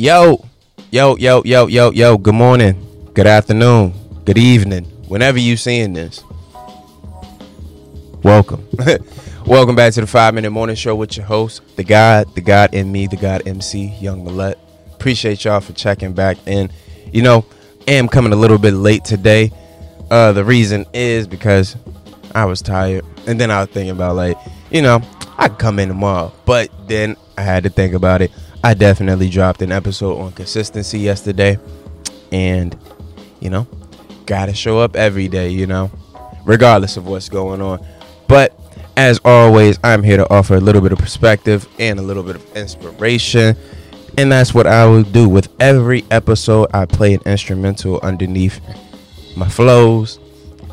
Yo, good morning, good afternoon, good evening, whenever you seeing this. Welcome. Welcome back to the 5-Minute Morning Show with your host, the God in me, the God MC, Young Millette. Appreciate y'all for checking back in. You know, I am coming a little bit late today. The reason is because I was tired. And then I was thinking about, like, you know, I could come in tomorrow. But then I had to think about it. I definitely dropped an episode on consistency yesterday. And, you know, gotta show up every day, you know, regardless of what's going on. But as always, I'm here to offer a little bit of perspective and a little bit of inspiration. And that's what I will do with every episode. I play an instrumental underneath my flows.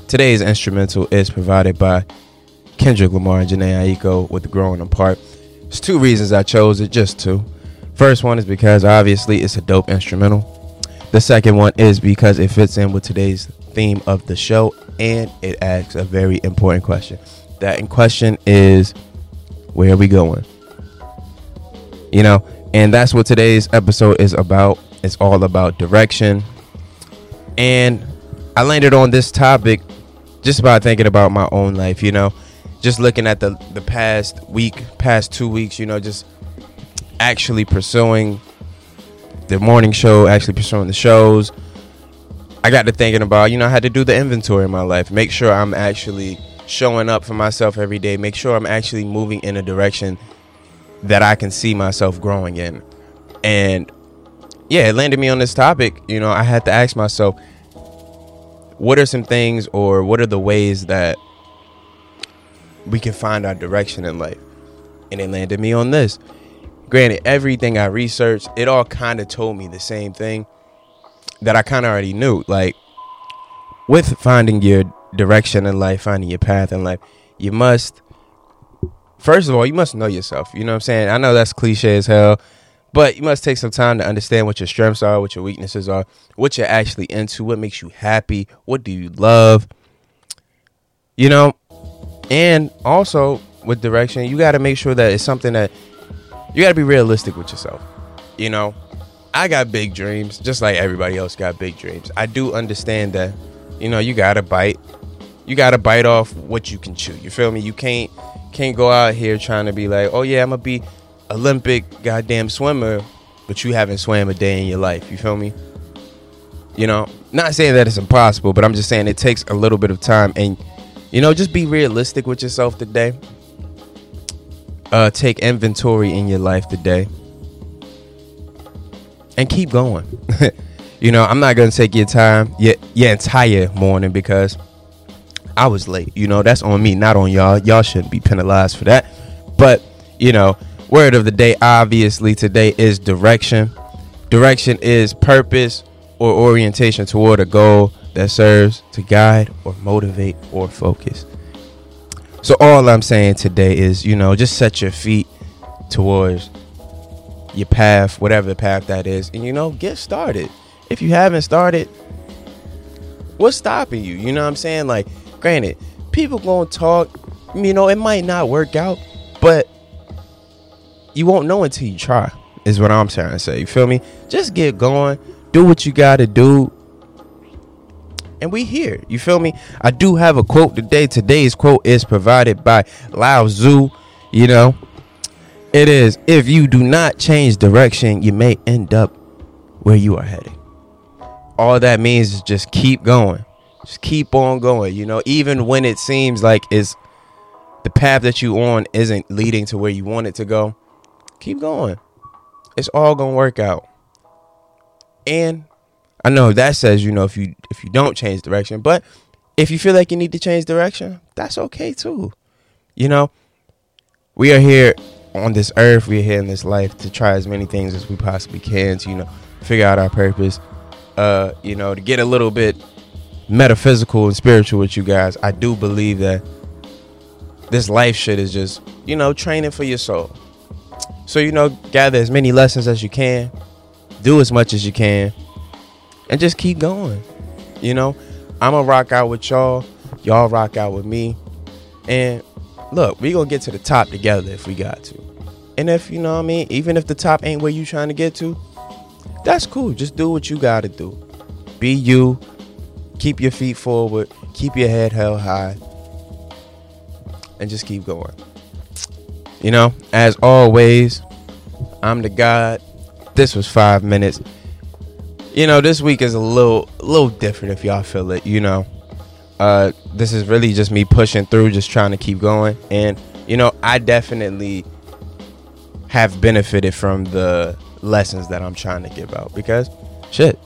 Today's instrumental is provided by Kendrick Lamar and Janae Aiko with Growing Apart. There's two reasons I chose it, just two. First one is because obviously it's a dope instrumental. The second one is because it fits in with today's theme of the show, and it asks a very important question. That in question is, where are we going? You know, and that's what today's episode is about. It's all about direction. And I landed on this topic just by thinking about my own life, you know, just looking at the past week, past 2 weeks, you know, just actually pursuing the morning show, actually pursuing the shows. I got to thinking about, you know, I had to do the inventory in my life, make sure I'm actually showing up for myself every day, make sure I'm actually moving in a direction that I can see myself growing in. And yeah, it landed me on this topic. You know, I had to ask myself, what are some things, or what are the ways that we can find our direction in life? And it landed me on this. Granted, everything I researched, it all kind of told me the same thing that I kind of already knew. Like, with finding your direction in life, finding your path in life, you must, first of all, you must know yourself. You know what I'm saying? I know that's cliche as hell, but you must take some time to understand what your strengths are, what your weaknesses are, what you're actually into, what makes you happy, what do you love, you know? And also with direction, you got to make sure that it's something that you got to be realistic with yourself. You know, I got big dreams, just like everybody else got big dreams. I do understand that, you know, you got to bite. You got to bite off what you can chew. You feel me? You can't go out here trying to be like, oh yeah, I'm going to be Olympic goddamn swimmer, but you haven't swam a day in your life. You feel me? You know, not saying that it's impossible, but I'm just saying it takes a little bit of time. And, you know, just be realistic with yourself today. Take inventory in your life today. And keep going. You know, I'm not going to take your time, your entire morning, because I was late. You know, that's on me, not on y'all. Y'all shouldn't be penalized for that. But, you know, word of the day, obviously, today is direction. Direction is purpose or orientation toward a goal that serves to guide or motivate or focus. So all I'm saying today is, you know, just set your feet towards your path, whatever path that is. And, you know, get started. If you haven't started, what's stopping you? You know what I'm saying? Like, granted, people gonna talk, you know, it might not work out, but you won't know until you try, is what I'm trying to say. You feel me? Just get going. Do what you got to do. And we here. You feel me? I do have a quote today. Today's quote is provided by Lao Zhu. You know, it is, if you do not change direction, you may end up where you are headed. All that means is just keep going. Just keep on going. You know, even when it seems like it's the path that you on isn't leading to where you want it to go, keep going. It's all gonna work out. And I know that says, you know, if you don't change direction, but if you feel like you need to change direction, that's okay too. You know, we are here on this earth, we are here in this life to try as many things as we possibly can to, you know, figure out our purpose. You know, to get a little bit metaphysical and spiritual with you guys, I do believe that this life shit is just, you know, training for your soul. So, you know, gather as many lessons as you can, do as much as you can, and just keep going. You know, I'm going to rock out with y'all. Y'all rock out with me. And look, we going to get to the top together if we got to. And if, you know what I mean, even if the top ain't where you trying to get to, that's cool. Just do what you gotta do. Be you. Keep your feet forward. Keep your head held high. And just keep going. You know, as always, I'm the God. This was 5 minutes. You know, this week is a little different if y'all feel it, you know. This is really just me pushing through, just trying to keep going. And, you know, I definitely have benefited from the lessons that I'm trying to give out because, shit,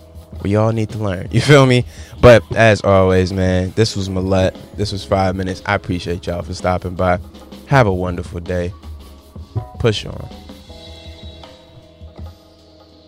we all need to learn. You feel me? But as always, man, this was Millette. This was 5 minutes. I appreciate y'all for stopping by. Have a wonderful day. Push on.